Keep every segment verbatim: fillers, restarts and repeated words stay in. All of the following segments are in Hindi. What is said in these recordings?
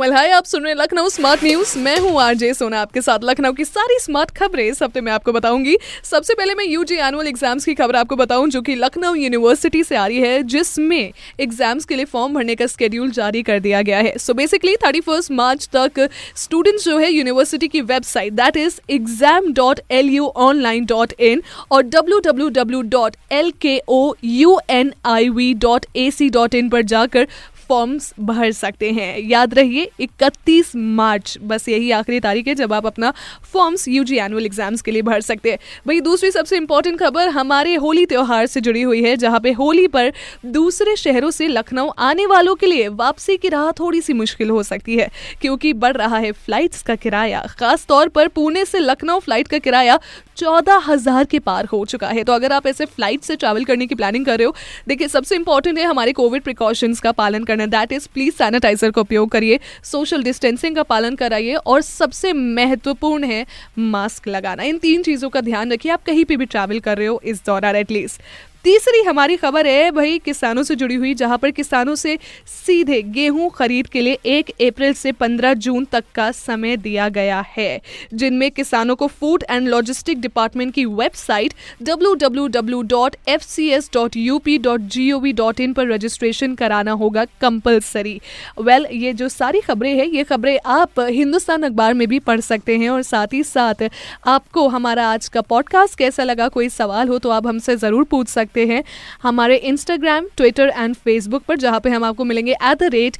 वेल well, हाय, आप सुन रहे हैं लखनऊ स्मार्ट न्यूज। मैं हूँ आरजे सोना, आपके साथ लखनऊ की सारी स्मार्ट खबरें इस हफ्ते मैं आपको बताऊंगी। सबसे पहले मैं यूजी एनुअल एग्जाम्स की खबर आपको बताऊं जो कि लखनऊ यूनिवर्सिटी से आ रही है, जिसमें एग्जाम्स के लिए फॉर्म भरने का स्केड्यूल जारी कर दिया गया है। So basically thirty first March तक स्टूडेंट्स जो है यूनिवर्सिटी की website that is exam dot L U online dot in और W W W dot L K O U N I V dot A C dot in पर जाकर फॉर्म्स भर सकते हैं। याद रहिए इकतीस मार्च, बस यही आखिरी तारीख है जब आप अपना फॉर्म्स यूजी एनुअल एग्जाम्स के लिए भर सकते हैं। वही दूसरी सबसे इंपॉर्टेंट खबर हमारे होली त्यौहार से जुड़ी हुई है, जहां पे होली पर दूसरे शहरों से लखनऊ आने वालों के लिए वापसी की राह थोड़ी सी मुश्किल हो सकती है, क्योंकि बढ़ रहा है फ्लाइट्स का किराया। खासतौर पर पुणे से लखनऊ फ्लाइट का किराया चौदह हजार के पार हो चुका है। तो अगर आप ऐसे फ्लाइट से ट्रैवल करने की प्लानिंग कर रहे हो, देखिए सबसे इंपॉर्टेंट है हमारे कोविड प्रिकॉशंस का पालन करना, दैट इज प्लीज सैनिटाइजर का उपयोग करिए, सोशल डिस्टेंसिंग का पालन कराइए और सबसे महत्वपूर्ण है मास्क लगाना। इन तीन चीज़ों का ध्यान रखिए आप कहीं पे भी ट्रैवल कर रहे हो इस दौरान एटलीस्ट। तीसरी हमारी खबर है भाई किसानों से जुड़ी हुई, जहां पर किसानों से सीधे गेहूं खरीद के लिए एक अप्रैल से पंद्रह जून तक का समय दिया गया है, जिनमें किसानों को फूड एंड लॉजिस्टिक डिपार्टमेंट की website W W W dot F C S dot U P dot G O V dot in पर रजिस्ट्रेशन कराना होगा कंपलसरी। वेल ये जो सारी खबरें हैं ये खबरें आप हिंदुस्तान अखबार में भी पढ़ सकते हैं। और साथ ही साथ आपको हमारा आज का पॉडकास्ट कैसा लगा, कोई सवाल हो तो आप हमसे ज़रूर पूछ सकते हैं हमारे इंस्टाग्राम, ट्विटर एंड फेसबुक पर, जहां पे हम आपको मिलेंगे at the rate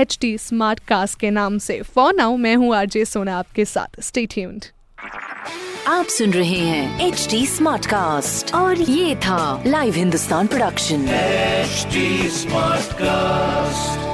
H T smart cast के नाम से। फॉर नाउ मैं हूं आरजे सोना आपके साथ, स्टे ट्यून्ड। आप सुन रहे हैं एच टी स्मार्ट कास्ट और ये था live Hindustan production H T smart cast.